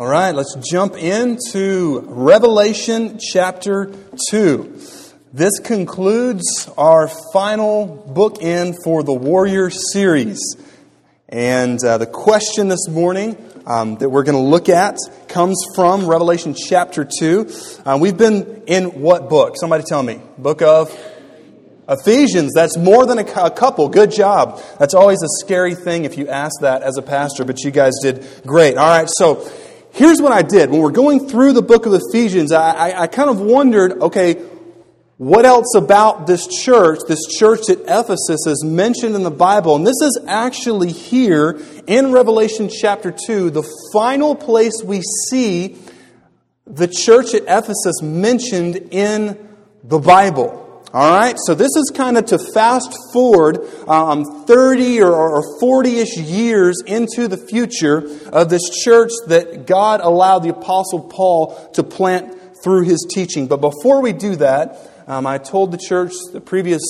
All right, let's jump into Revelation chapter 2. This concludes our final bookend for the Warrior series. And the question this morning that we're going to look at comes from Revelation chapter 2. We've been in what book? Somebody tell me. Book of Ephesians. That's more than a couple. Good job. That's always a scary thing if you ask that as a pastor, but you guys did great. All right, so here's what I did. When we're going through the book of Ephesians, I kind of wondered, okay, what else about this church at Ephesus is mentioned in the Bible? And this is actually here in Revelation chapter 2, the final place we see the church at Ephesus mentioned in the Bible. All right, so this is kind of to fast forward 30 or 40-ish years into the future of this church that God allowed the Apostle Paul to plant through his teaching. But before we do that, I told the church the previous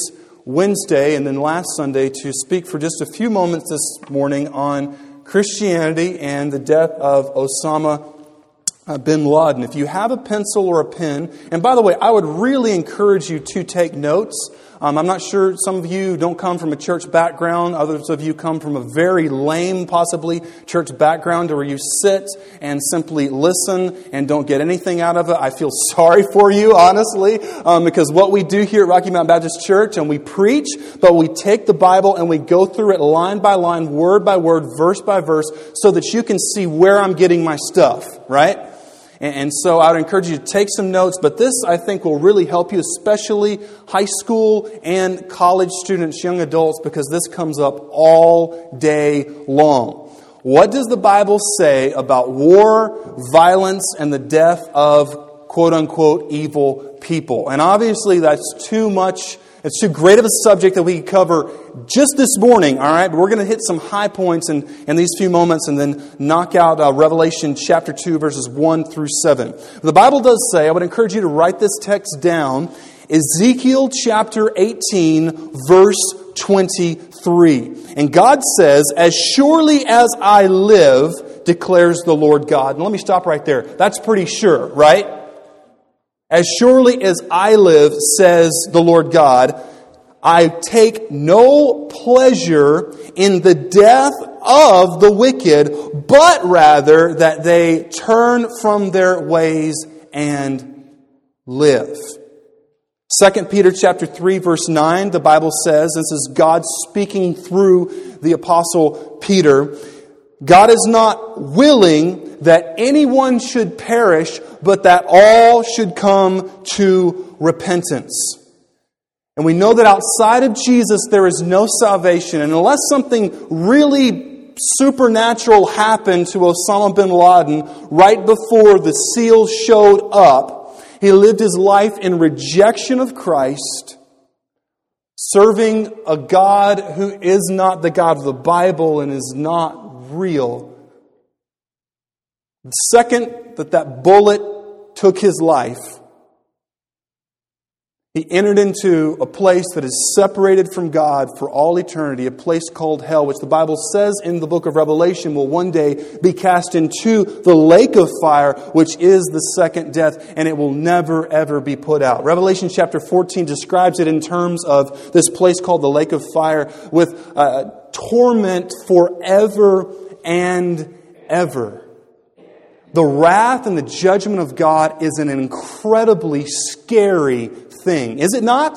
Wednesday and then last Sunday to speak for just a few moments this morning on Christianity and the death of Osama Bin Laden. If you have a pencil or a pen, and by the way, I would really encourage you to take notes. I'm not sure, some of you don't come from a church background. Others of you come from a very lame, possibly, church background where you sit and simply listen and don't get anything out of it. I feel sorry for you, honestly, because what we do here at Rocky Mountain Baptist Church, and we preach, but we take the Bible and we go through it line by line, word by word, verse by verse, so that you can see where I'm getting my stuff, right? And so I would encourage you to take some notes, but this I think will really help you, especially high school and college students, young adults, because this comes up all day long. What does the Bible say about war, violence, and the death of quote-unquote evil people? And obviously that's too much. It's too great of a subject that we can cover just this morning, all right? But we're going to hit some high points in these few moments and then knock out Revelation chapter 2, verses 1 through 7. The Bible does say, I would encourage you to write this text down, Ezekiel chapter 18, verse 23. And God says, "As surely as I live, declares the Lord God." And let me stop right there. That's pretty sure, right? "As surely as I live, says the Lord God, I take no pleasure in the death of the wicked, but rather that they turn from their ways and live." 2 Peter chapter 3, verse 9, the Bible says, this is God speaking through the Apostle Peter, "God is not willing that anyone should perish, but that all should come to repentance." And we know that outside of Jesus, there is no salvation. And unless something really supernatural happened to Osama bin Laden right before the seal showed up, he lived his life in rejection of Christ, serving a God who is not the God of the Bible and is not real. The second that bullet took his life, he entered into a place that is separated from God for all eternity, a place called hell, which the Bible says in the book of Revelation will one day be cast into the lake of fire, which is the second death, and it will never, ever be put out. Revelation chapter 14 describes it in terms of this place called the lake of fire with torment forever and ever. The wrath and the judgment of God is an incredibly scary thing, is it not?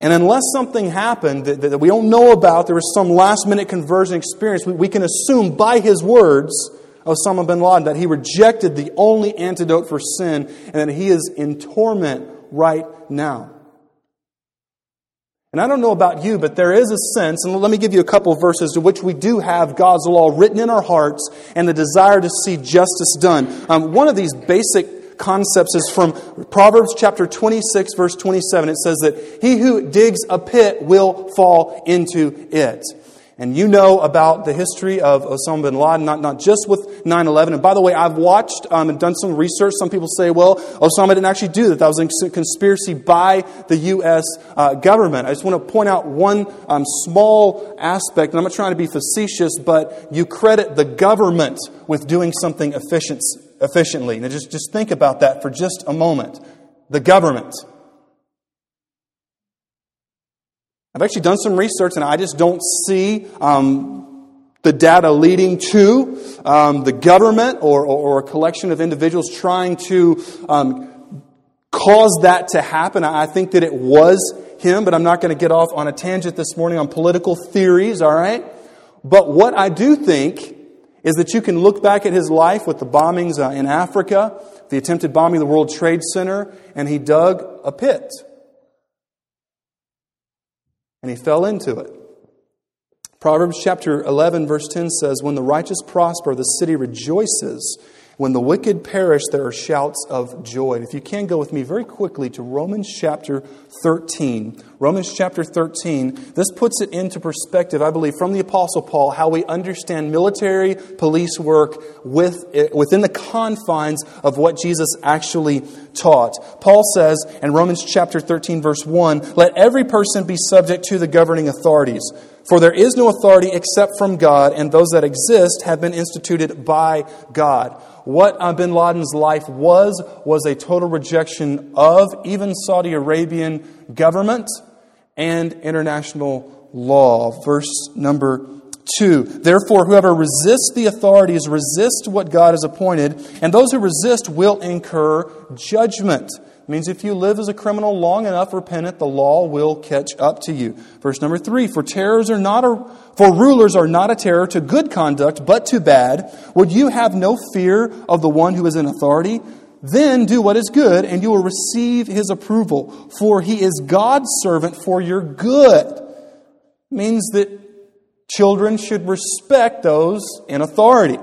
And unless something happened that we don't know about, there was some last-minute conversion experience, we can assume by his words, Osama bin Laden, that he rejected the only antidote for sin and that he is in torment right now. And I don't know about you, but there is a sense, and let me give you a couple verses to which we do have God's law written in our hearts and the desire to see justice done. One of these basic concepts is from Proverbs chapter 26, verse 27. It says that he who digs a pit will fall into it. And you know about the history of Osama bin Laden, not just with 9/11. And by the way, I've watched and done some research. Some people say, well, Osama didn't actually do that. That was a conspiracy by the U.S. government. I just want to point out one small aspect, and I'm not trying to be facetious, but you credit the government with doing something efficiently. Now just think about that for just a moment. The government. I've actually done some research, and I just don't see the data leading to the government or a collection of individuals trying to cause that to happen. I think that it was him, but I'm not going to get off on a tangent this morning on political theories, all right? But what I do think is that you can look back at his life with the bombings in Africa, the attempted bombing of the World Trade Center, and he dug a pit. And he fell into it. Proverbs chapter 11 verse 10 says, "When the righteous prosper, the city rejoices. When the wicked perish, there are shouts of joy." And if you can go with me very quickly to Romans chapter 13. Romans chapter 13. This puts it into perspective, I believe, from the Apostle Paul, how we understand military police work within the confines of what Jesus actually taught. Paul says in Romans chapter 13 verse 1, "Let every person be subject to the governing authorities, for there is no authority except from God, and those that exist have been instituted by God." What bin Laden's life was a total rejection of even Saudi Arabian government and international law. Verse number 2, "Therefore, whoever resists the authorities resists what God has appointed, and those who resist will incur judgment." It means if you live as a criminal long enough, repentant, the law will catch up to you. Verse number 3, "For rulers are not a terror to good conduct, but to bad. Would you have no fear of the one who is in authority? Then do what is good, and you will receive his approval, for he is God's servant for your good." It means that children should respect those in authority.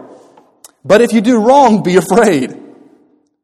"But if you do wrong, be afraid,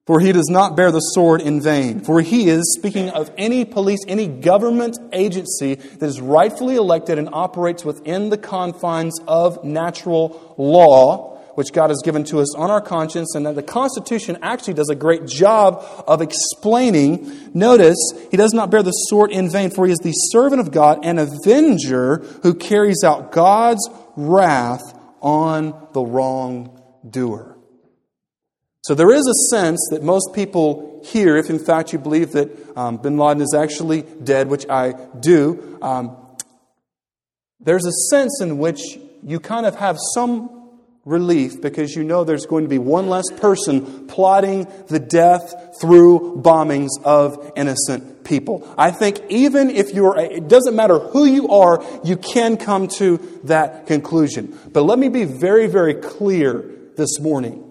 for he does not bear the sword in vain." For he is, speaking of any police, any government agency that is rightfully elected and operates within the confines of natural law, which God has given to us on our conscience, and that the Constitution actually does a great job of explaining. Notice, he does not bear the sword in vain, for he is the servant of God, an avenger who carries out God's wrath on the wrongdoer. So there is a sense that most people here, if in fact you believe that bin Laden is actually dead, which I do, there's a sense in which you kind of have some relief because you know there's going to be one less person plotting the death through bombings of innocent people. I think even if it doesn't matter who you are, you can come to that conclusion. But let me be very, very clear this morning.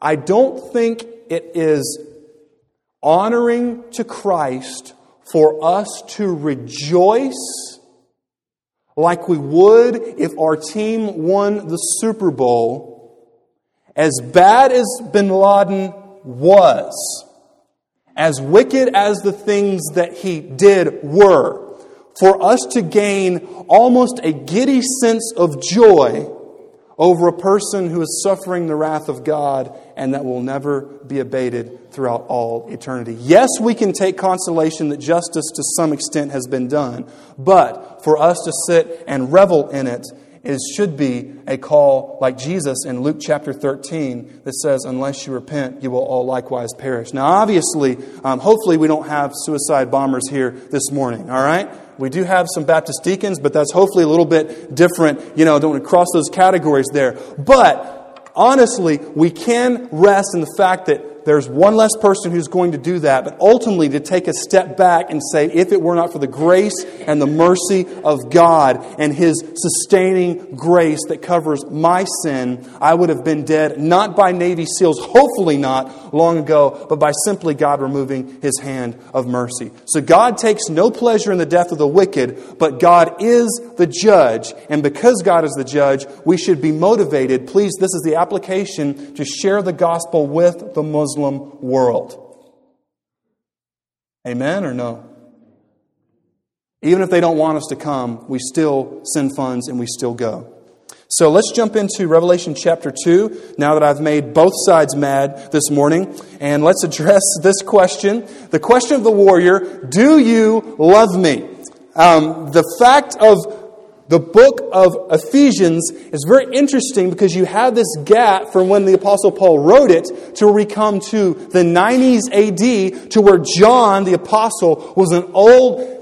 I don't think it is honoring to Christ for us to rejoice like we would if our team won the Super Bowl. As bad as bin Laden was, as wicked as the things that he did were, for us to gain almost a giddy sense of joy over a person who is suffering the wrath of God and that will never be abated throughout all eternity. Yes, we can take consolation that justice to some extent has been done, but for us to sit and revel in it, it should be a call like Jesus in Luke chapter 13 that says, "Unless you repent, you will all likewise perish." Now, obviously, hopefully we don't have suicide bombers here this morning, all right? We do have some Baptist deacons, but that's hopefully a little bit different. You know, don't want to cross those categories there. But honestly, we can rest in the fact that there's one less person who's going to do that. But ultimately, to take a step back and say, if it were not for the grace and the mercy of God and His sustaining grace that covers my sin, I would have been dead, not by Navy SEALs, hopefully not long ago, but by simply God removing His hand of mercy. So God takes no pleasure in the death of the wicked, but God is the judge. And because God is the judge, we should be motivated. Please, this is the application to share the gospel with the Muslim world. Amen or no? Even if they don't want us to come, we still send funds and we still go. So let's jump into Revelation chapter 2, now that I've made both sides mad this morning. And let's address this question, the question of the warrior, do you love me? The fact of the book of Ephesians is very interesting because you have this gap from when the Apostle Paul wrote it to where we come to the 90s AD to where John the Apostle was an old...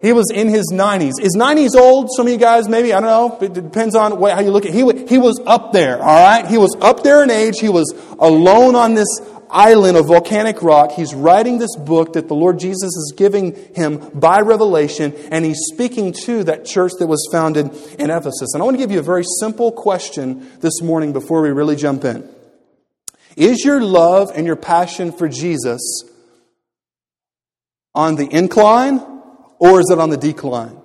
He was in his 90s. Is 90s old? Some of you guys, maybe, I don't know. It depends on how you look at it. He was up there, all right? He was up there in age. He was alone on this island of volcanic rock. He's writing this book that the Lord Jesus is giving him by revelation, and he's speaking to that church that was founded in Ephesus. And I want to give you a very simple question this morning before we really jump in. Is your love and your passion for Jesus on the incline? Or is it on the decline?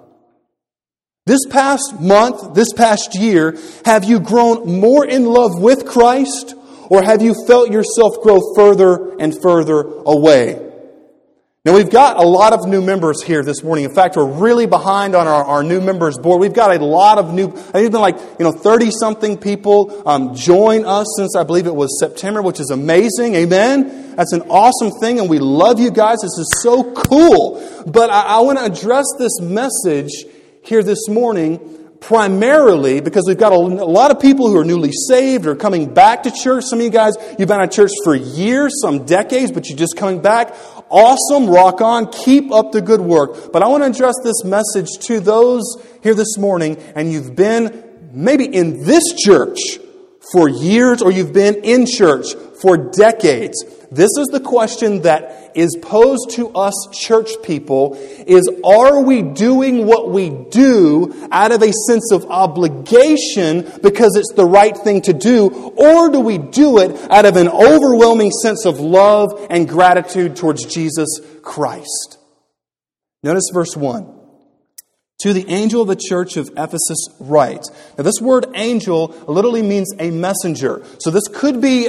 This past month, this past year, have you grown more in love with Christ, or have you felt yourself grow further and further away? Now, we've got a lot of new members here this morning. In fact, we're really behind on our new members board. We've got a lot of new... I think it's been 30-something people join us since I believe it was September, which is amazing. Amen? That's an awesome thing, and we love you guys. This is so cool. But I want to address this message here this morning primarily because we've got a lot of people who are newly saved or coming back to church. Some of you guys, you've been at church for years, some decades, but you're just coming back. Awesome, rock on, keep up the good work. But I want to address this message to those here this morning, and you've been maybe in this church for years, or you've been in church for decades. This is the question that is posed to us church people, is are we doing what we do out of a sense of obligation because it's the right thing to do, or do we do it out of an overwhelming sense of love and gratitude towards Jesus Christ? Notice verse 1. To the angel of the church of Ephesus write. Now this word angel literally means a messenger. So this could be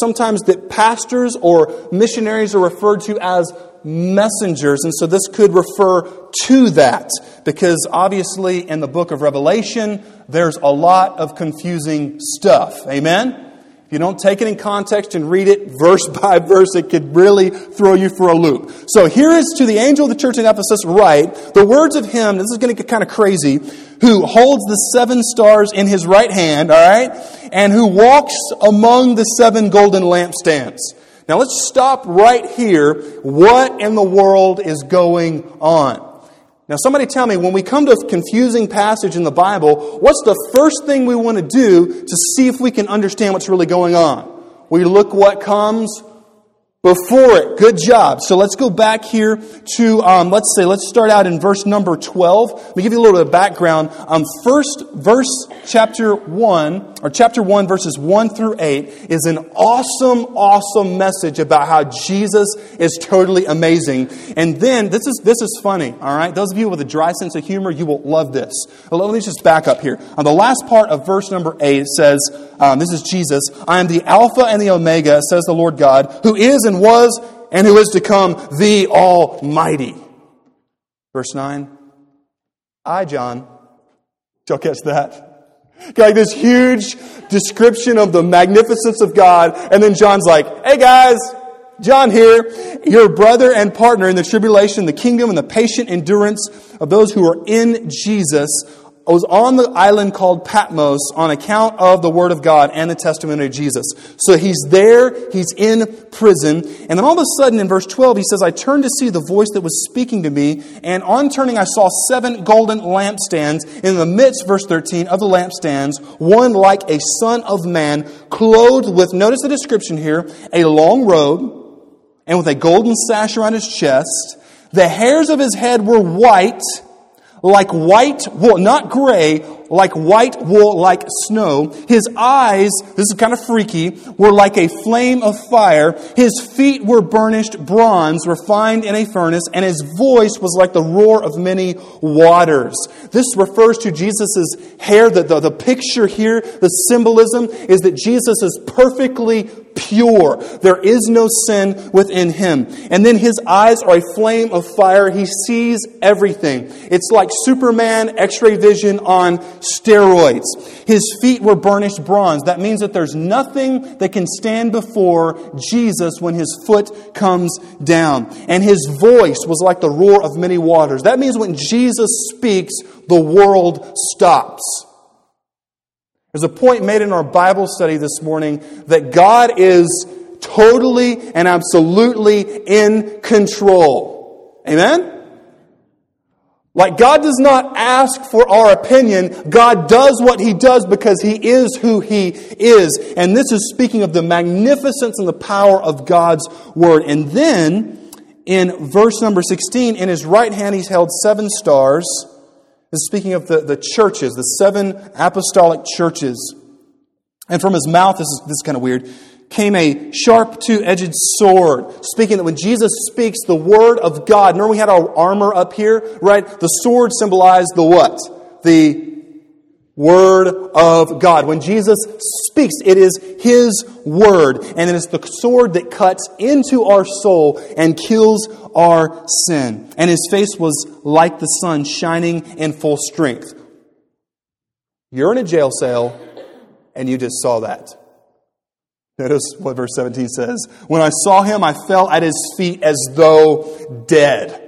sometimes that pastors or missionaries are referred to as messengers. And so this could refer to that. Because obviously in the book of Revelation, there's a lot of confusing stuff. Amen? If you don't take it in context and read it verse by verse, it could really throw you for a loop. So here is to the angel of the church in Ephesus write, the words of him, this is going to get kind of crazy, who holds the seven stars in his right hand, all right, and who walks among the seven golden lampstands. Now let's stop right here. What in the world is going on? Now somebody tell me, when we come to a confusing passage in the Bible, what's the first thing we want to do to see if we can understand what's really going on? We look what comes before it. Good job. So let's go back here to, let's start out in verse number 12. Let me give you a little bit of background. First verse chapter 1 verses 1 through 8 is an awesome, awesome message about how Jesus is totally amazing. And then, this is funny, alright? Those of you with a dry sense of humor, you will love this. Well, let me just back up here. On the last part of verse number 8, it says, this is Jesus, I am the Alpha and the Omega, says the Lord God, who is and was and who is to come, the Almighty. Verse 9, I, John, y'all catch that? Got like this huge description of the magnificence of God. And then John's like, hey guys, John here, your brother and partner in the tribulation, the kingdom, and the patient endurance of those who are in Jesus. I was on the island called Patmos on account of the Word of God and the testimony of Jesus. So he's there, he's in prison, and then all of a sudden in verse 12 he says, I turned to see the voice that was speaking to me, and on turning I saw seven golden lampstands, in the midst, verse 13, of the lampstands, one like a son of man, clothed with, notice the description here, a long robe, and with a golden sash around his chest. The hairs of his head were white, like white wool, not gray, like white wool, like snow. His eyes, this is kind of freaky, were like a flame of fire. His feet were burnished bronze, refined in a furnace, and his voice was like the roar of many waters. This refers to Jesus' hair. The picture here, the symbolism, is that Jesus is perfectly pure. There is no sin within him. And then his eyes are a flame of fire. He sees everything. It's like Superman X-ray vision on steroids. His feet were burnished bronze. That means that there's nothing that can stand before Jesus when his foot comes down. And his voice was like the roar of many waters. That means when Jesus speaks, the world stops. There's a point made in our Bible study this morning that God is totally and absolutely in control. Amen? Like, God does not ask for our opinion. God does what He does because He is who He is. And this is speaking of the magnificence and the power of God's Word. And then, in verse number 16, in His right hand He's held seven stars. This is speaking of the churches, the seven apostolic churches. And from his mouth, this is kind of weird, came a sharp two-edged sword. Speaking that when Jesus speaks the word of God, remember we had our armor up here, right? The sword symbolized the what? The Word of God. When Jesus speaks, it is His Word. And it is the sword that cuts into our soul and kills our sin. And His face was like the sun, shining in full strength. You're in a jail cell, and you just saw that. Notice what verse 17 says. When I saw Him, I fell at His feet as though dead.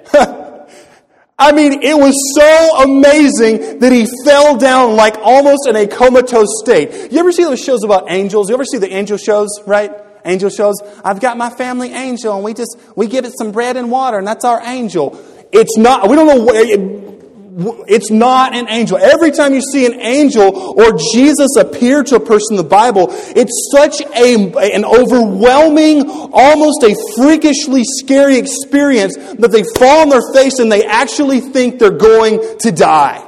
I mean, it was so amazing that he fell down like almost in a comatose state. You ever see those shows about angels? You ever see the angel shows, right? Angel shows. I've got my family angel, and we give it some bread and water, and that's our angel. It's not an angel. Every time you see an angel or Jesus appear to a person in the Bible, it's such an overwhelming, almost a freakishly scary experience that they fall on their face and they actually think they're going to die.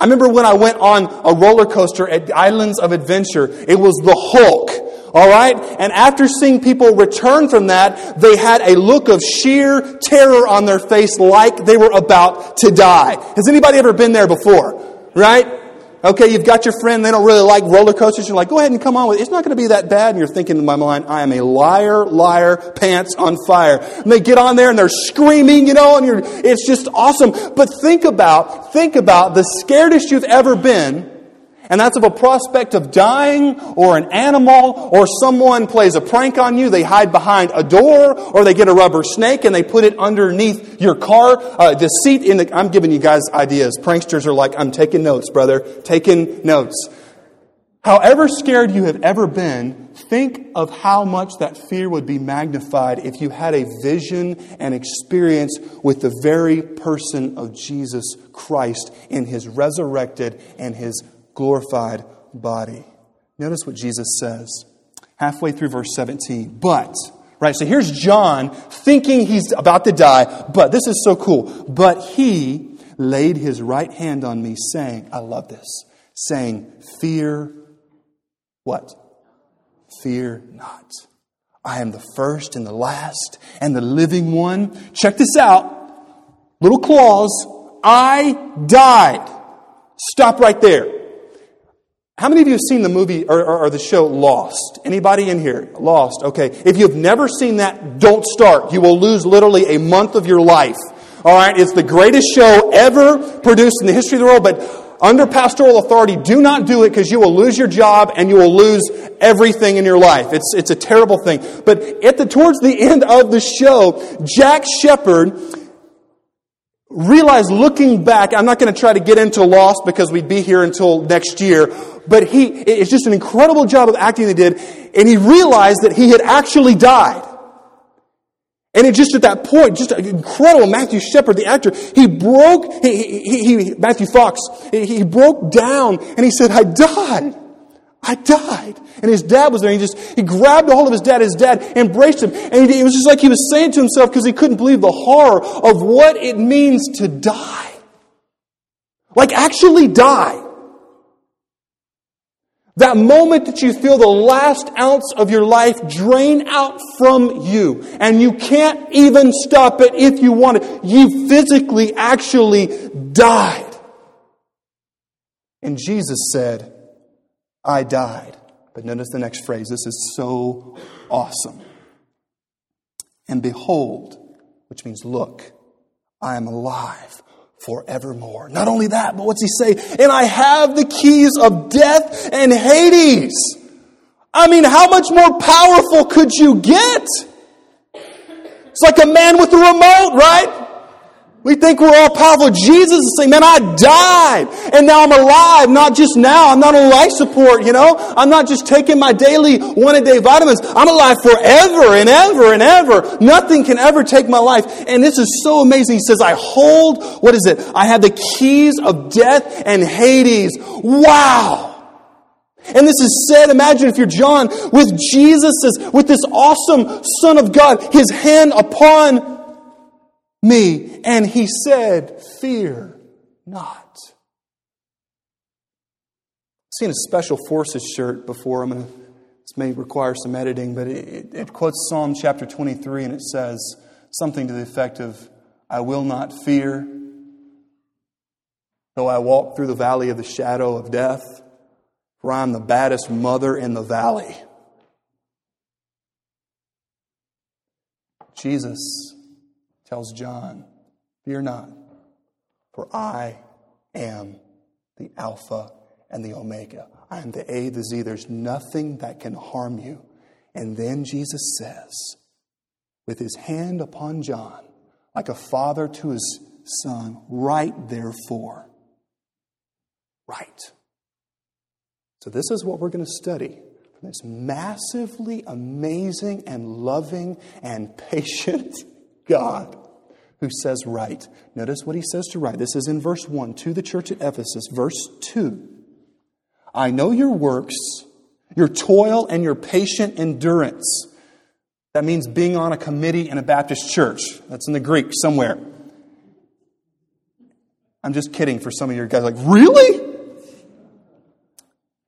I remember when I went on a roller coaster at Islands of Adventure, it was the Hulk. All right? And after seeing people return from that, they had a look of sheer terror on their face like they were about to die. Has anybody ever been there before? Right? Okay, you've got your friend, they don't really like roller coasters. You're like, go ahead and come on with it. It's not going to be that bad. And you're thinking in my mind, I am a liar, liar, pants on fire. And they get on there and they're screaming, and it's just awesome. But think about the scaredest you've ever been. And that's of a prospect of dying or an animal or someone plays a prank on you. They hide behind a door or they get a rubber snake and they put it underneath your car. The seat in the... I'm giving you guys ideas. Pranksters are like, I'm taking notes, brother. Taking notes. However scared you have ever been, think of how much that fear would be magnified if you had a vision and experience with the very person of Jesus Christ in His resurrected and His glorified body. Notice what Jesus says halfway through verse 17. But, right, so here's John thinking he's about to die, but this is so cool. But he laid his right hand on me, saying, I love this, saying, fear what? Fear not. I am the first and the last and the living one. Check this out. Little clause. I died. Stop right there. How many of you have seen the movie or the show Lost? Anybody in here? Lost, okay. If you've never seen that, don't start. You will lose literally a month of your life. All right, it's the greatest show ever produced in the history of the world, but under pastoral authority, do not do it because you will lose your job and you will lose everything in your life. It's a terrible thing. But towards the end of the show, Jack Shepherd realized looking back, I'm not going to try to get into Lost because we'd be here until next year, but it's just an incredible job of acting they did, and he realized that he had actually died. And it just at that point, just incredible, Matthew Shepard, the actor, Matthew Fox, he broke down and he said, I died. And his dad was there. He grabbed a hold of his dad. His dad embraced him. And it was just like he was saying to himself because he couldn't believe the horror of what it means to die. Like actually die. That moment that you feel the last ounce of your life drain out from you, and you can't even stop it if you want it. You physically actually died. And Jesus said, I died. But notice the next phrase. This is so awesome. And behold, which means look, I am alive forevermore. Not only that, but what's he say? And I have the keys of death and Hades. I mean, how much more powerful could you get? It's like a man with a remote, right? We think we're all powerful. Jesus is saying, man, I died and now I'm alive. Not just now. I'm not on life support, you know. I'm not just taking my daily one-a-day vitamins. I'm alive forever and ever and ever. Nothing can ever take my life. And this is so amazing. He says, I hold, what is it? I have the keys of death and Hades. Wow. And this is said, imagine if you're John, with Jesus, with this awesome Son of God, His hand upon me. And He said, fear not. I've seen a Special Forces shirt before. This may require some editing, but it quotes Psalm chapter 23, and it says something to the effect of, I will not fear, though I walk through the valley of the shadow of death, for I am the baddest mother in the valley. Jesus tells John, fear not, for I am the Alpha and the Omega. I am the A, the Z. There's nothing that can harm you. And then Jesus says, with His hand upon John, like a father to his son, write therefore. Write. So this is what we're going to study. This massively amazing and loving and patient God who says write. Notice what He says to write. This is in verse 1 to the church at Ephesus. Verse 2. I know your works, your toil, and your patient endurance. That means being on a committee in a Baptist church. That's in the Greek somewhere. I'm just kidding for some of you guys. Like, really?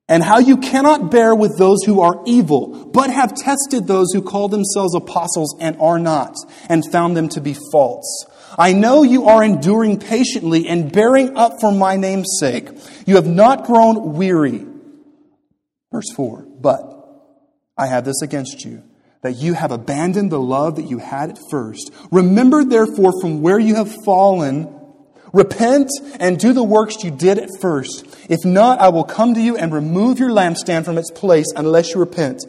And how you cannot bear with those who are evil, but have tested those who call themselves apostles and are not, and found them to be false. I know you are enduring patiently and bearing up for my name's sake. You have not grown weary. Verse 4, but I have this against you, that you have abandoned the love that you had at first. Remember, therefore, from where you have fallen. Repent and do the works you did at first. If not, I will come to you and remove your lampstand from its place unless you repent.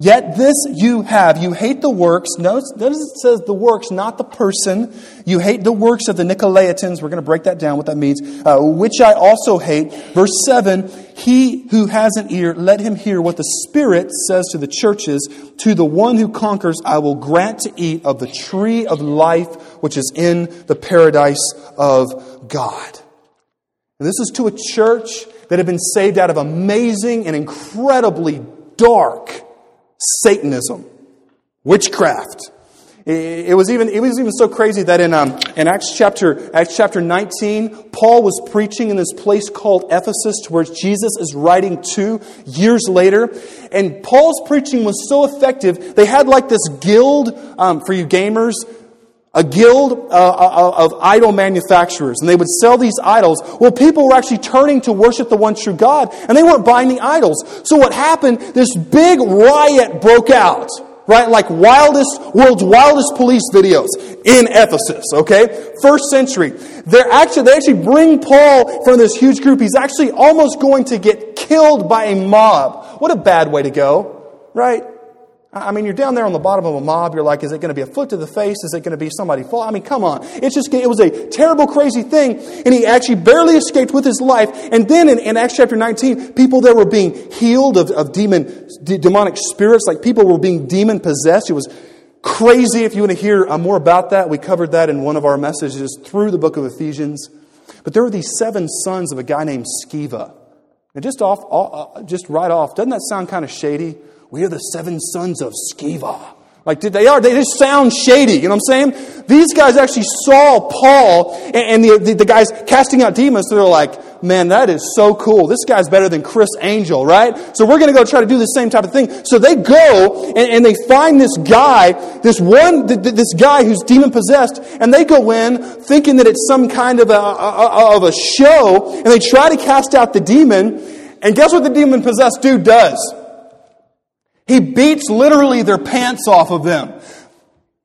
Yet this you have. You hate the works. Notice it says the works, not the person. You hate the works of the Nicolaitans. We're going to break that down, what that means. Which I also hate. Verse 7, he who has an ear, let him hear what the Spirit says to the churches. To the one who conquers, I will grant to eat of the tree of life, which is in the paradise of God. And this is to a church that had been saved out of amazing and incredibly dark Satanism, witchcraft. It was even so crazy that in Acts chapter 19, Paul was preaching in this place called Ephesus, to where Jesus is writing 2 years later. And Paul's preaching was so effective, they had like this guild for you gamers. A guild of idol manufacturers. And they would sell these idols. Well, people were actually turning to worship the one true God. And they weren't buying the idols. So what happened, this big riot broke out. Right? Like world's wildest police videos in Ephesus. Okay? First century. They actually bring Paul from this huge group. He's actually almost going to get killed by a mob. What a bad way to go. Right? I mean, you're down there on the bottom of a mob. You're like, is it going to be a foot to the face? Is it going to be somebody fall? I mean, come on. It was a terrible, crazy thing. And he actually barely escaped with his life. And then in Acts chapter 19, people there were being healed of demonic spirits. Like people were being demon possessed. It was crazy. If you want to hear more about that, we covered that in one of our messages through the book of Ephesians. But there were these 7 sons of a guy named Sceva. And just right off, doesn't that sound kind of shady? We are the 7 sons of Sceva. Like, they just sound shady, you know what I'm saying? These guys actually saw Paul and the guys casting out demons, so they're like, man, that is so cool. This guy's better than Chris Angel, right? So we're going to go try to do the same type of thing. So they go and they find this guy, this guy who's demon-possessed, and they go in thinking that it's some kind of a show, and they try to cast out the demon, and guess what the demon-possessed dude does? He beats literally their pants off of them.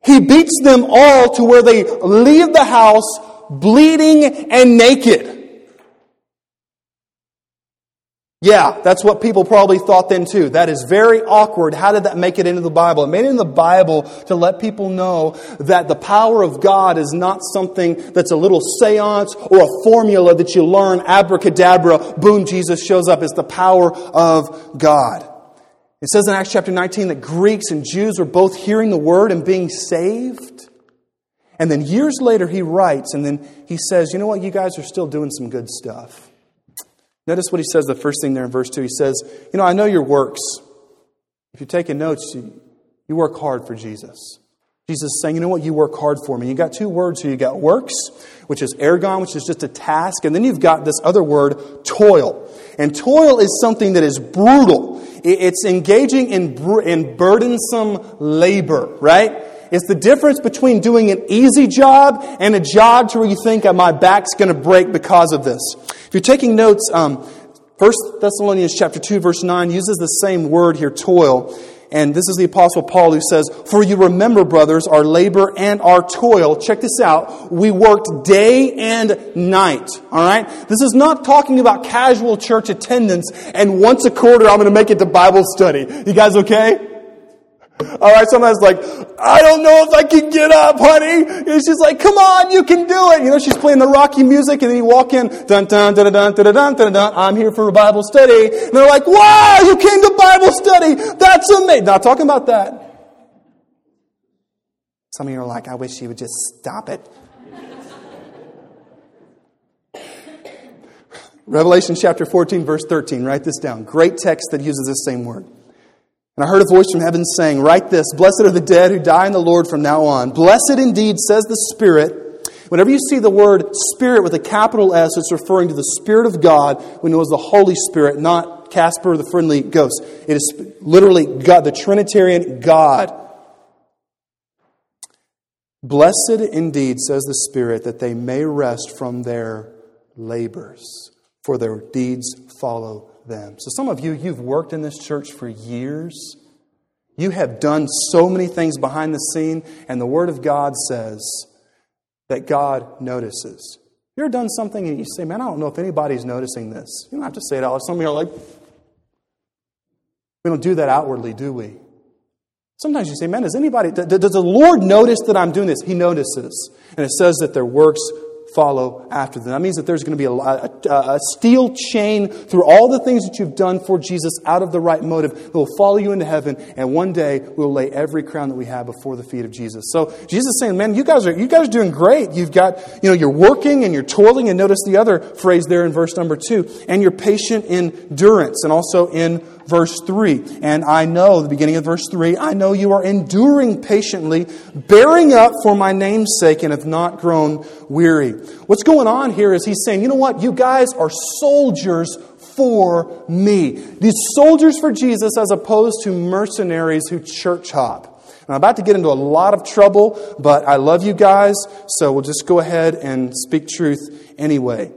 He beats them all to where they leave the house bleeding and naked. Yeah, that's what people probably thought then too. That is very awkward. How did that make it into the Bible? It made it into the Bible to let people know that the power of God is not something that's a little seance or a formula that you learn, abracadabra, boom, Jesus shows up. It's the power of God. It says in Acts chapter 19 that Greeks and Jews were both hearing the word and being saved. And then years later he writes and then he says, you know what, you guys are still doing some good stuff. Notice what he says the first thing there in verse 2. He says, you know, I know your works. If you're taking notes, you work hard for Jesus. Jesus is saying, you know what, you work hard for me. You got two words here. You got works, which is ergon, which is just a task. And then you've got this other word, toil. And toil is something that is brutal. It's engaging in burdensome labor, right? It's the difference between doing an easy job and a job to where you think, my back's going to break because of this. If you're taking notes, 1 Thessalonians chapter 2, verse 9 uses the same word here, toil. And this is the Apostle Paul who says, for you remember, brothers, our labor and our toil. Check this out. We worked day and night. All right? This is not talking about casual church attendance and once a quarter I'm going to make it to Bible study. You guys okay? All right, somebody's like, I don't know if I can get up, honey. And she's like, come on, you can do it. You know, she's playing the Rocky music, and then you walk in, dun dun dun dun dun dun dun dun. I'm here for a Bible study. And they're like, wow, you came to Bible study. That's amazing. Not talking about that. Some of you are like, I wish you would just stop it. Revelation chapter 14, verse 13. Write this down. Great text that uses this same word. And I heard a voice from heaven saying, write this, blessed are the dead who die in the Lord from now on. Blessed indeed, says the Spirit. Whenever you see the word Spirit with a capital S, it's referring to the Spirit of God, we know as the Holy Spirit, not Casper the Friendly Ghost. It is literally God, the Trinitarian God. Blessed indeed, says the Spirit, that they may rest from their labors, for their deeds follow them. So some of you, you've worked in this church for years. You have done so many things behind the scene, and the Word of God says that God notices. You've ever done something and you say, man, I don't know if anybody's noticing this. You don't have to say it all. Some of you are like, we don't do that outwardly, do we? Sometimes you say, man, does the Lord notice that I'm doing this? He notices. And it says that their works follow after them. That means that there's going to be a steel chain through all the things that you've done for Jesus out of the right motive that will follow you into heaven, and one day we'll lay every crown that we have before the feet of Jesus. So Jesus is saying, man, you guys are doing great. You've got, you're working and you're toiling, and notice the other phrase there in verse number 2, and you're patient in endurance, and also in verse 3. And I know, the beginning of verse 3, I know you are enduring patiently, bearing up for my name's sake, and have not grown weary. What's going on here is he's saying, you know what? You guys are soldiers for me. These soldiers for Jesus as opposed to mercenaries who church hop. And I'm about to get into a lot of trouble, but I love you guys, so we'll just go ahead and speak truth anyway.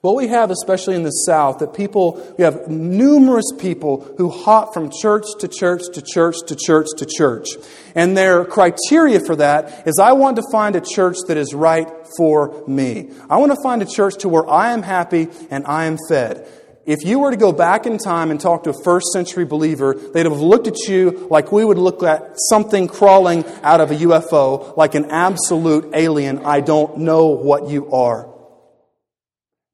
What we have, especially in the South, we have numerous people who hop from church to church to church to church to church. And their criteria for that is, I want to find a church that is right for me. I want to find a church to where I am happy and I am fed. If you were to go back in time and talk to a first century believer, they'd have looked at you like we would look at something crawling out of a UFO, like an absolute alien. I don't know what you are.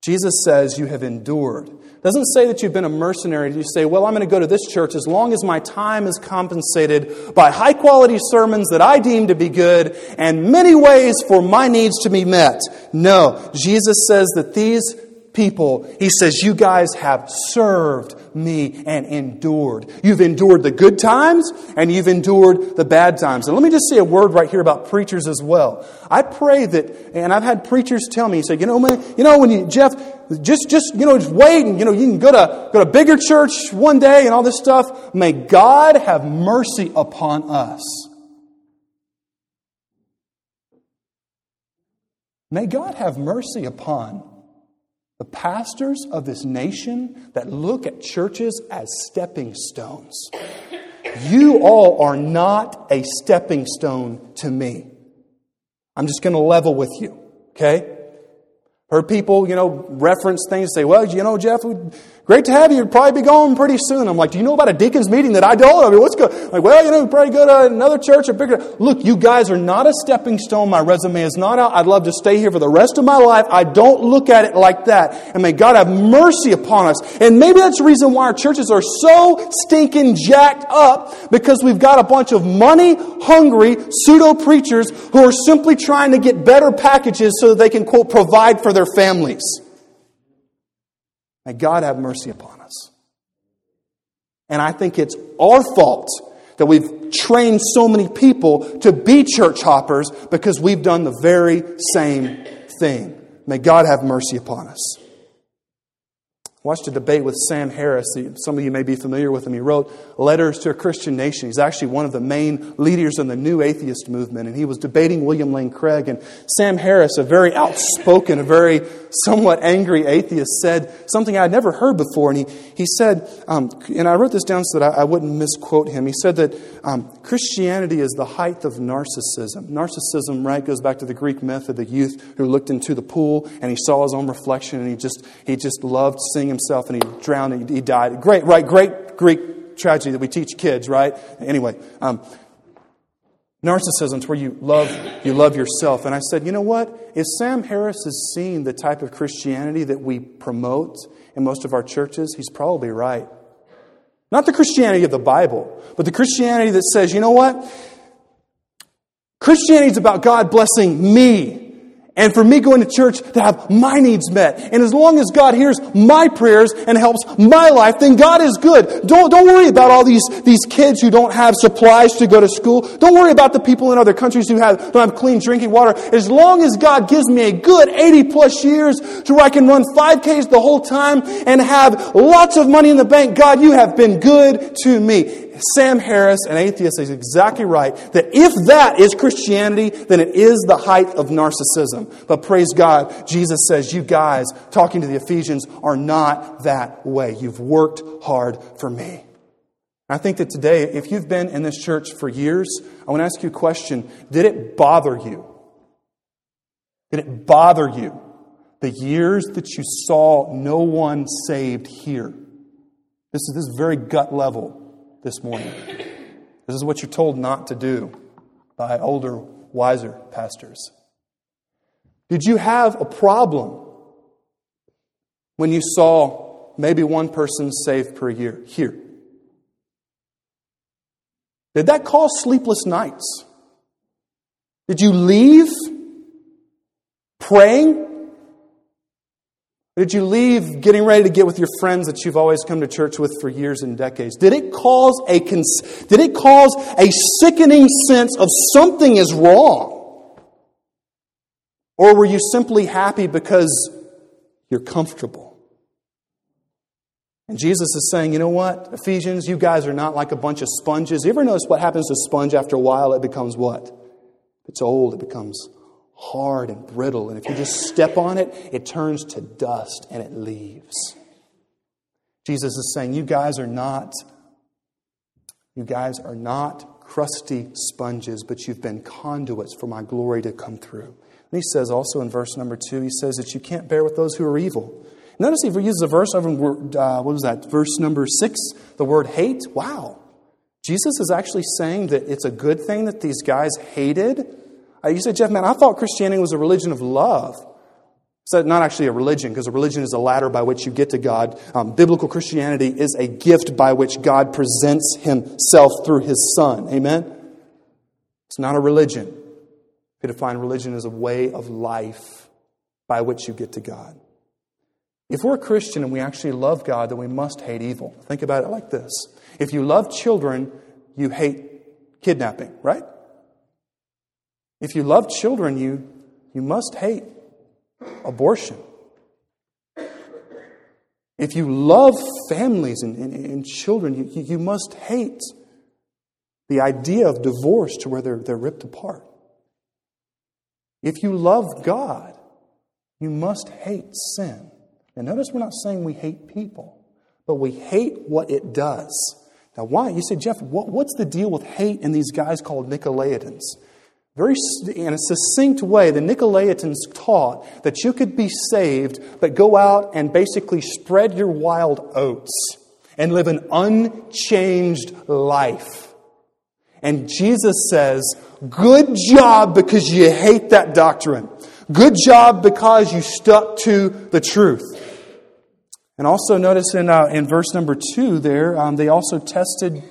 Jesus says you have endured. It doesn't say that you've been a mercenary. You say, well, I'm going to go to this church as long as my time is compensated by high-quality sermons that I deem to be good and many ways for my needs to be met. No, Jesus says that these people. He says, you guys have served me and endured. You've endured the good times and you've endured the bad times. And let me just say a word right here about preachers as well. I pray that, and I've had preachers tell me, say, Jeff, just wait and, you can go to bigger church one day and all this stuff. May God have mercy upon us. May God have mercy upon the pastors of this nation that look at churches as stepping stones. You all are not a stepping stone to me. I'm just going to level with you, okay? Heard people, reference things, say, well, Jeff, great to have you. You'd probably be gone pretty soon. I'm like, do you know about a deacon's meeting that I don't? I mean, what's good? Like, well, probably go to another church or bigger. Look, you guys are not a stepping stone. My resume is not out. I'd love to stay here for the rest of my life. I don't look at it like that. And may God have mercy upon us. And maybe that's the reason why our churches are so stinking jacked up, because we've got a bunch of money-hungry pseudo-preachers who are simply trying to get better packages so that they can, quote, provide for their families. May God have mercy upon us. And I think it's our fault that we've trained so many people to be church hoppers, because we've done the very same thing. May God have mercy upon us. I watched a debate with Sam Harris. Some of you may be familiar with him. He wrote Letters to a Christian Nation. He's actually one of the main leaders in the new atheist movement. And he was debating William Lane Craig. And Sam Harris, a very outspoken, a very somewhat angry atheist, said something I'd never heard before. And he said, and I wrote this down so that I wouldn't misquote him. He said that Christianity is the height of narcissism. Narcissism, right, goes back to the Greek myth of the youth who looked into the pool and he saw his own reflection and he just loved singing himself, and he drowned and he died. Great, right? Great Greek tragedy that we teach kids, right? Anyway, narcissism is where you love yourself. And I said, you know what? If Sam Harris is seeing the type of Christianity that we promote in most of our churches, he's probably right. Not the Christianity of the Bible, but the Christianity that says, you know what? Christianity is about God blessing me. And for me going to church to have my needs met. And as long as God hears my prayers and helps my life, then God is good. Don't worry about all these kids who don't have supplies to go to school. Don't worry about the people in other countries who don't have clean drinking water. As long as God gives me a good 80 plus years to where I can run 5Ks the whole time and have lots of money in the bank, God, you have been good to me. Sam Harris, an atheist, is exactly right that if that is Christianity, then it is the height of narcissism. But praise God, Jesus says, you guys, talking to the Ephesians, are not that way. You've worked hard for me. I think that today, if you've been in this church for years, I want to ask you a question. Did it bother you? Did it bother you the years that you saw no one saved here? This is very gut level. This morning. This is what you're told not to do by older, wiser pastors. Did you have a problem when you saw maybe one person saved per year here? Did that cause sleepless nights? Did you leave praying? Did you leave getting ready to get with your friends that you've always come to church with for years and decades? Did it cause a sickening sense of something is wrong? Or were you simply happy because you're comfortable? And Jesus is saying, you know what, Ephesians, you guys are not like a bunch of sponges. You ever notice what happens to a sponge after a while? It becomes what? If it's old, it becomes hard and brittle, and if you just step on it, it turns to dust and it leaves. Jesus is saying, you guys are not crusty sponges, but you've been conduits for my glory to come through. And he says also in verse number 2, he says that you can't bear with those who are evil. Notice he uses a verse over verse number 6, the word hate. Wow. Jesus is actually saying that it's a good thing that these guys hated. You say, Jeff, man, I thought Christianity was a religion of love. So not actually a religion, because a religion is a ladder by which you get to God. Biblical Christianity is a gift by which God presents himself through his Son. Amen? It's not a religion. You define religion as a way of life by which you get to God. If we're a Christian and we actually love God, then we must hate evil. Think about it like this. If you love children, you hate kidnapping, right? If you love children, you must hate abortion. If you love families and children, you must hate the idea of divorce to where they're ripped apart. If you love God, you must hate sin. And notice we're not saying we hate people, but we hate what it does. Now, why? You say, Jeff, what's the deal with hate in these guys called Nicolaitans? Very in a succinct way, the Nicolaitans taught that you could be saved, but go out and basically spread your wild oats and live an unchanged life. And Jesus says, good job because you hate that doctrine. Good job because you stuck to the truth. And also notice in verse number 2 there, they also tested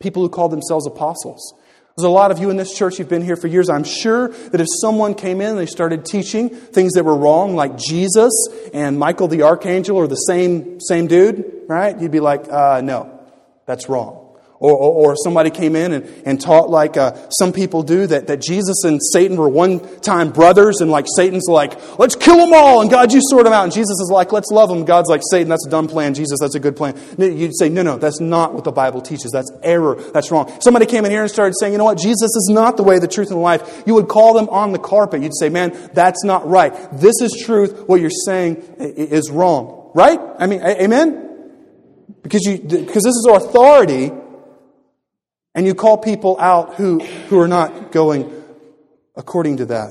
people who called themselves apostles. There's a lot of you in this church, you've been here for years. I'm sure that if someone came in and they started teaching things that were wrong, like Jesus and Michael the Archangel are the same dude, right? You'd be like, no, that's wrong. Or somebody came in and taught like some people do that Jesus and Satan were one time brothers, and like Satan's like, let's kill them all and God, you sort them out. And Jesus is like, let's love them. God's like, Satan, that's a dumb plan. Jesus, that's a good plan. You'd say, no, that's not what the Bible teaches. That's error. That's wrong. Somebody came in here and started saying, you know what? Jesus is not the way, the truth, and the life. You would call them on the carpet. You'd say, man, that's not right. This is truth. What you're saying is wrong. Right? I mean, amen? Because this is authority. And you call people out who are not going according to that.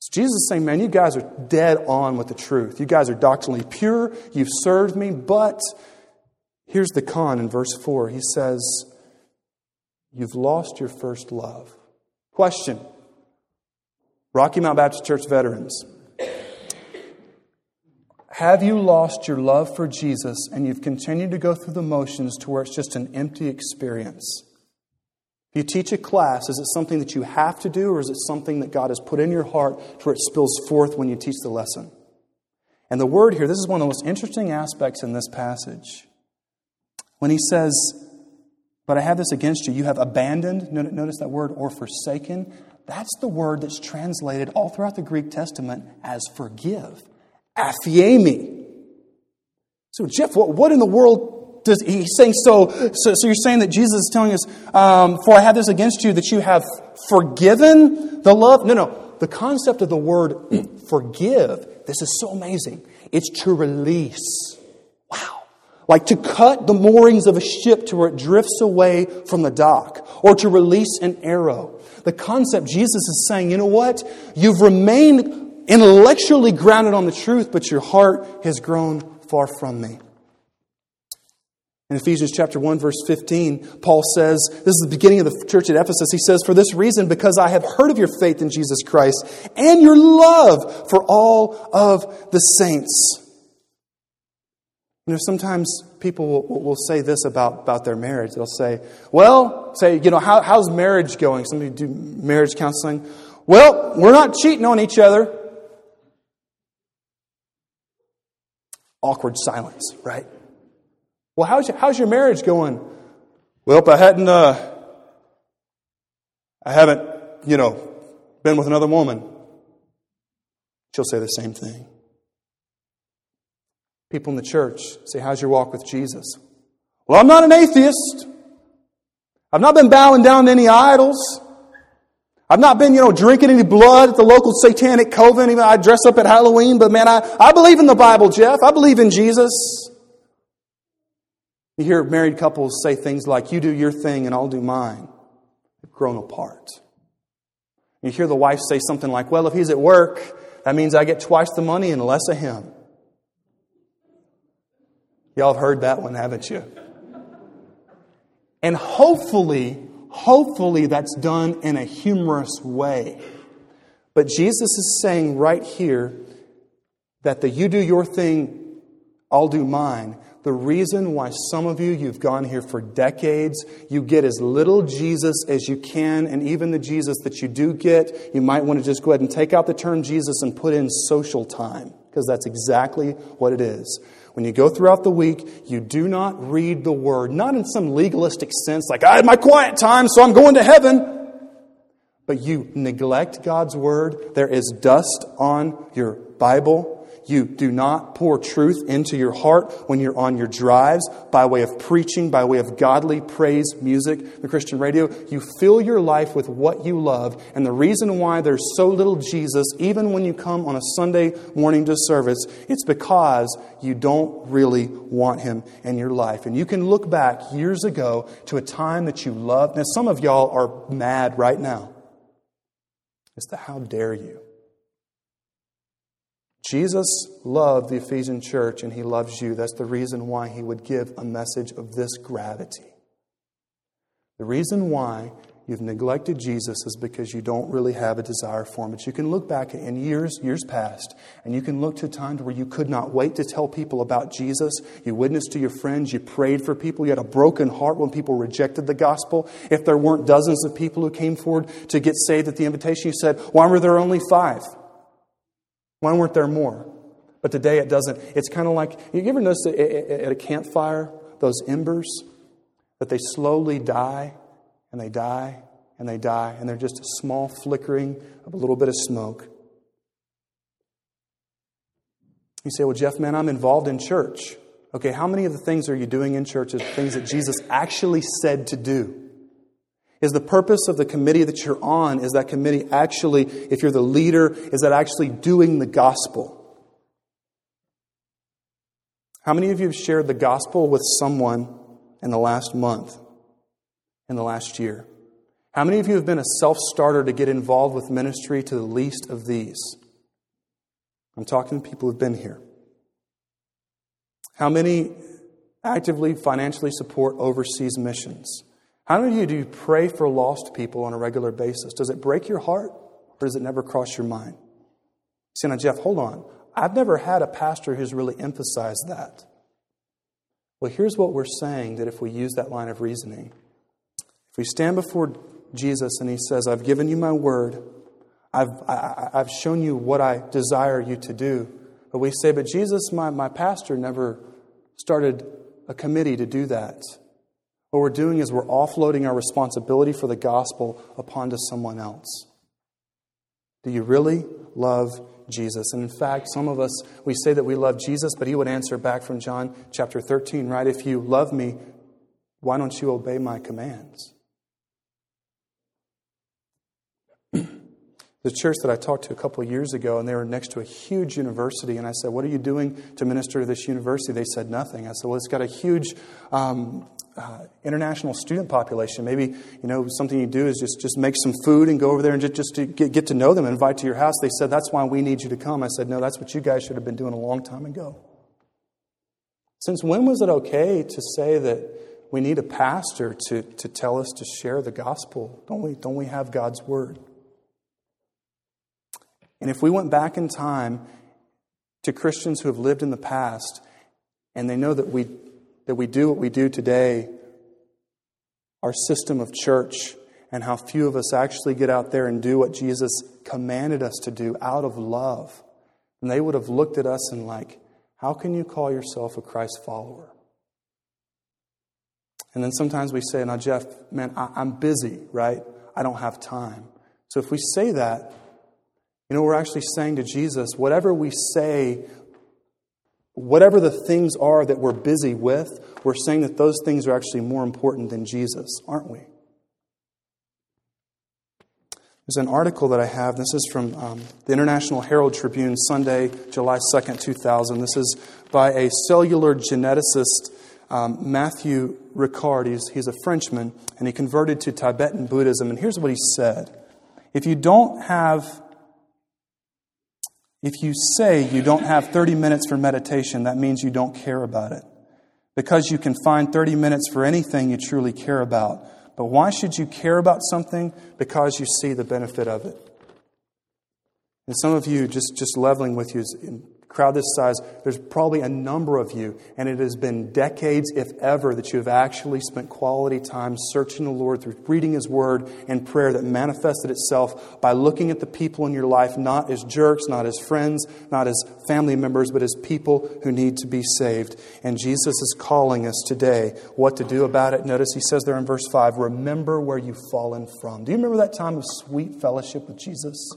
So Jesus is saying, man, you guys are dead on with the truth. You guys are doctrinally pure. You've served me. But here's the con in verse 4. He says, you've lost your first love. Question. Rocky Mountain Baptist Church veterans. Have you lost your love for Jesus and you've continued to go through the motions to where it's just an empty experience? If you teach a class, is it something that you have to do, or is it something that God has put in your heart to where it spills forth when you teach the lesson? And the word here, this is one of the most interesting aspects in this passage. When he says, but I have this against you, you have abandoned, notice that word, or forsaken. That's the word that's translated all throughout the Greek Testament as forgive. Aphiemi. So, Jeff, what in the world does he saying? So you're saying that Jesus is telling us, for I have this against you, that you have forgiven the love? No. The concept of the word forgive, this is so amazing. It's to release. Wow. Like to cut the moorings of a ship to where it drifts away from the dock, or to release an arrow. The concept Jesus is saying, you know what? You've remained intellectually grounded on the truth, but your heart has grown far from me. In Ephesians chapter 1, verse 15, Paul says, this is the beginning of the church at Ephesus. He says, for this reason, because I have heard of your faith in Jesus Christ and your love for all of the saints. You know, sometimes people will say this about their marriage. They'll say, how's marriage going? Somebody do marriage counseling. Well, we're not cheating on each other. Awkward silence, right? Well, how's your marriage going? Well, if I hadn't, I haven't been with another woman. She'll say the same thing. People in the church say, how's your walk with Jesus? Well, I'm not an atheist. I've not been bowing down to any idols. I've not been, drinking any blood at the local satanic coven. Even I dress up at Halloween, but man, I believe in the Bible, Jeff. I believe in Jesus. You hear married couples say things like, you do your thing and I'll do mine. They've grown apart. You hear the wife say something like, well, if he's at work, that means I get twice the money and less of him. Y'all have heard that one, haven't you? And hopefully that's done in a humorous way. But Jesus is saying right here that the you do your thing, I'll do mine. The reason why some of you've gone here for decades, you get as little Jesus as you can, and even the Jesus that you do get, you might want to just go ahead and take out the term Jesus and put in social time. because that's exactly what it is. When you go throughout the week, you do not read the Word, not in some legalistic sense, like, I had my quiet time, so I'm going to heaven. But you neglect God's Word. There is dust on your Bible. You do not pour truth into your heart when you're on your drives, by way of preaching, by way of godly praise music, the Christian radio. You fill your life with what you love. And the reason why there's so little Jesus, even when you come on a Sunday morning to service, it's because you don't really want Him in your life. And you can look back years ago to a time that you loved. Now, some of y'all are mad right now. It's the how dare you. Jesus loved the Ephesian church and He loves you. That's the reason why He would give a message of this gravity. The reason why you've neglected Jesus is because you don't really have a desire for Him. But you can look back in years past, and you can look to times where you could not wait to tell people about Jesus. You witnessed to your friends. You prayed for people. You had a broken heart when people rejected the gospel. If there weren't dozens of people who came forward to get saved at the invitation, you said, why were there only 5? Why weren't there more? But today it doesn't. It's kind of like, you ever notice at a campfire, those embers, that they slowly die, and they die, and they die, and they're just a small flickering of a little bit of smoke. You say, well, Jeff, man, I'm involved in church. Okay, how many of the things are you doing in church is things that Jesus actually said to do? Is the purpose of the committee that you're on, is that committee actually, if you're the leader, is that actually doing the gospel? How many of you have shared the gospel with someone in the last month, in the last year? How many of you have been a self-starter to get involved with ministry to the least of these? I'm talking to people who've been here. How many actively financially support overseas missions? How many of you do you pray for lost people on a regular basis? Does it break your heart or does it never cross your mind? See, now, Jeff, hold on. I've never had a pastor who's really emphasized that. Well, here's what we're saying, that if we use that line of reasoning, if we stand before Jesus and He says, I've given you my word, I've shown you what I desire you to do. But we say, but Jesus, my pastor never started a committee to do that. What we're doing is we're offloading our responsibility for the gospel upon to someone else. Do you really love Jesus? And in fact, some of us, we say that we love Jesus, but He would answer back from John chapter 13, right? If you love me, why don't you obey my commands? The church that I talked to a couple of years ago, and they were next to a huge university, and I said, what are you doing to minister to this university? They said nothing. I said, well, it's got a huge international student population. Maybe, you know, something you do is just make some food and go over there and just to get to know them and invite to your house. They said, that's why we need you to come. I said, no, that's what you guys should have been doing a long time ago. Since when was it okay to say that we need a pastor to tell us to share the gospel? Don't we have God's word? And if we went back in time to Christians who have lived in the past and they know that we do what we do today, our system of church, and how few of us actually get out there and do what Jesus commanded us to do out of love, and they would have looked at us and like, how can you call yourself a Christ follower? And then sometimes we say, now, Jeff, man, I'm busy, right? I don't have time. So if we say that, you know, we're actually saying to Jesus, whatever we say, whatever the things are that we're busy with, we're saying that those things are actually more important than Jesus, aren't we? There's an article that I have. This is from the International Herald Tribune, Sunday, July 2nd, 2000. This is by a cellular geneticist, Matthew Ricard. He's a Frenchman, and he converted to Tibetan Buddhism. And here's what he said. If you say you don't have 30 minutes for meditation, that means you don't care about it. Because you can find 30 minutes for anything you truly care about. But why should you care about something? Because you see the benefit of it. And some of you, just leveling with you, is Crowd this size, there's probably a number of you, and it has been decades, if ever, that you have actually spent quality time searching the Lord through reading His Word and prayer that manifested itself by looking at the people in your life, not as jerks, not as friends, not as family members, but as people who need to be saved. And Jesus is calling us today what to do about it. Notice He says there in verse 5, remember where you've fallen from. Do you remember that time of sweet fellowship with Jesus?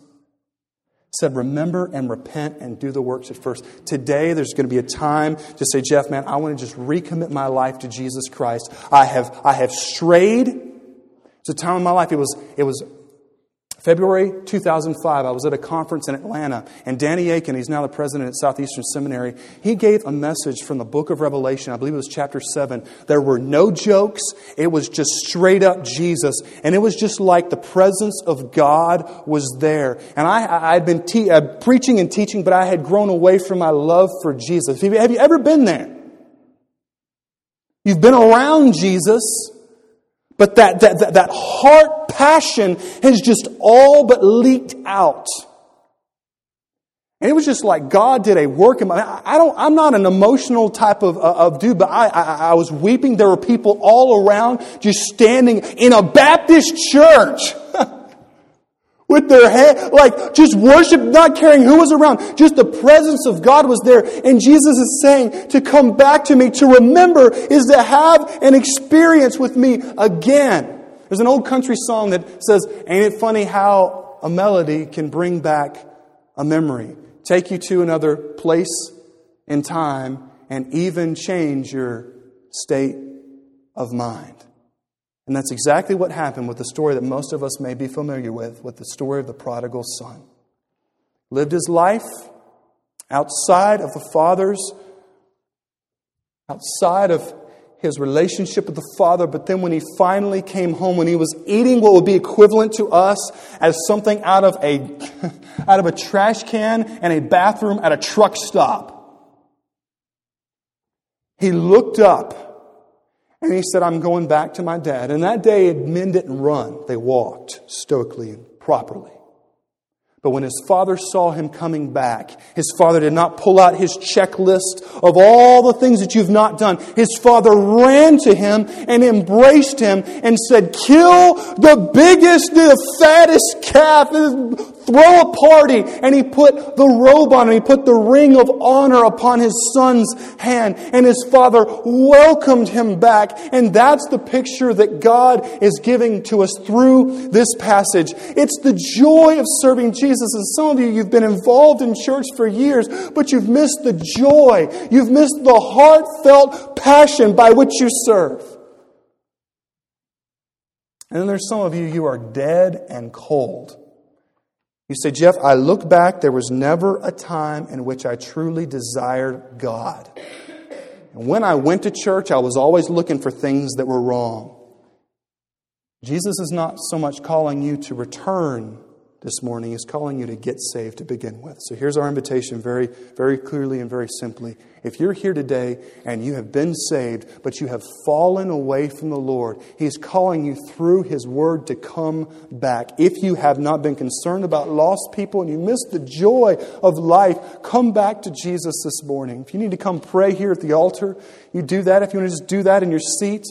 Said, remember and repent and do the works at first. Today, there's going to be a time to say, Jeff, man, I want to just recommit my life to Jesus Christ. I have strayed. It's a time in my life. It was February 2005. I was at a conference in Atlanta, and Danny Akin, he's now the president at Southeastern Seminary, he gave a message from the book of Revelation. I believe it was chapter 7. There were no jokes. It was just straight up Jesus. And it was just like the presence of God was there. And I'd been preaching and teaching, but I had grown away from my love for Jesus. Have you ever been there? You've been around Jesus, but that heart passion has just all but leaked out. And it was just like God did a work in my... I'm not an emotional type of dude, but I was weeping. There were people all around just standing in a Baptist church with their head, like just worship, not caring who was around. Just the presence of God was there. And Jesus is saying, to come back to me, to remember is to have an experience with me again. There's an old country song that says, ain't it funny how a melody can bring back a memory, take you to another place in time, and even change your state of mind. And that's exactly what happened with the story that most of us may be familiar with the story of the prodigal son. Lived his life outside of the Father's, outside of his relationship with the Father, but then when he finally came home, when he was eating what would be equivalent to us as something out of a trash can and a bathroom at a truck stop, he looked up. And he said, I'm going back to my dad. And that day, men didn't run. They walked stoically and properly. But when his father saw him coming back, his father did not pull out his checklist of all the things that you've not done. His father ran to him and embraced him and said, kill the biggest, the fattest calf, throw a party. And he put the robe on him. He put the ring of honor upon his son's hand. And his father welcomed him back. And that's the picture that God is giving to us through this passage. It's the joy of serving Jesus. And some of you, you've been involved in church for years, but you've missed the joy. You've missed the heartfelt passion by which you serve. And then there's some of you, you are dead and cold. You say, Jeff, I look back, there was never a time in which I truly desired God. And when I went to church, I was always looking for things that were wrong. Jesus is not so much calling you to return this morning, is calling you to get saved to begin with. So here's our invitation very, very clearly and very simply. If you're here today and you have been saved, but you have fallen away from the Lord, He's calling you through His Word to come back. If you have not been concerned about lost people and you missed the joy of life, come back to Jesus this morning. If you need to come pray here at the altar, you do that. If you want to just do that in your seat,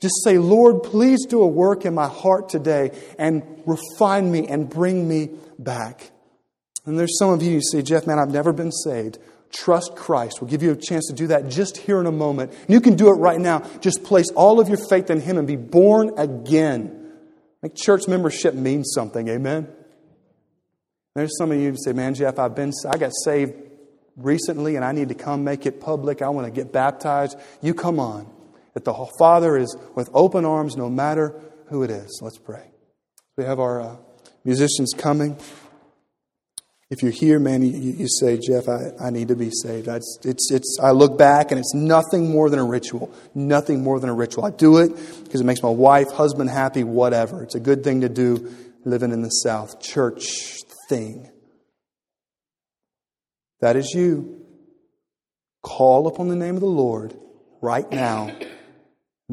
just say, Lord, please do a work in my heart today and refine me and bring me back. And there's some of you who say, Jeff, man, I've never been saved. Trust Christ. We'll give you a chance to do that just here in a moment. And you can do it right now. Just place all of your faith in Him and be born again. Make church membership mean something. Amen? There's some of you who say, man, Jeff, I got saved recently and I need to come make it public. I want to get baptized. You come on. That the Father is with open arms no matter who it is. Let's pray. We have our musicians coming. If you're here, man, you say, Jeff, I need to be saved. I look back and it's nothing more than a ritual. Nothing more than a ritual. I do it because it makes my wife, husband happy, whatever. It's a good thing to do living in the South. Church thing. That is you. Call upon the name of the Lord right now.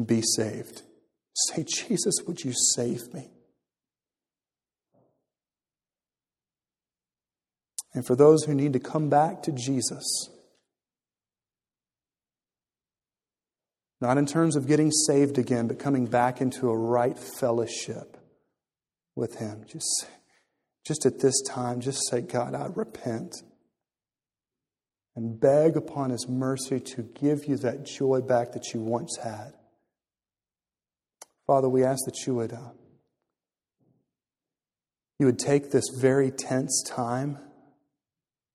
Be saved. Say, Jesus, would you save me? and for those who need to come back to Jesus. Not in terms of getting saved again, but coming back into a right fellowship with Him. Just at this time, just say, God, I repent. And beg upon His mercy to give you that joy back that you once had. Father, we ask that you would take this very tense time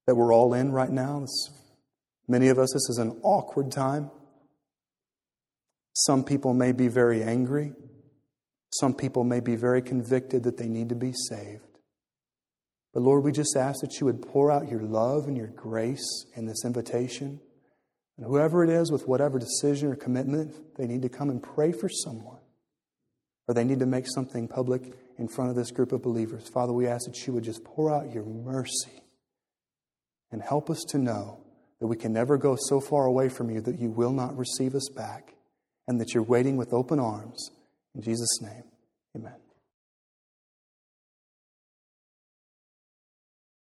that we're all in right now. Many of us, this is an awkward time. Some people may be very angry. Some people may be very convicted that they need to be saved. But Lord, we just ask that you would pour out your love and your grace in this invitation. And whoever it is, with whatever decision or commitment, they need to come and pray for someone. Or they need to make something public in front of this group of believers. Father, we ask that you would just pour out your mercy and help us to know that we can never go so far away from you that you will not receive us back, and that you're waiting with open arms. In Jesus' name, amen.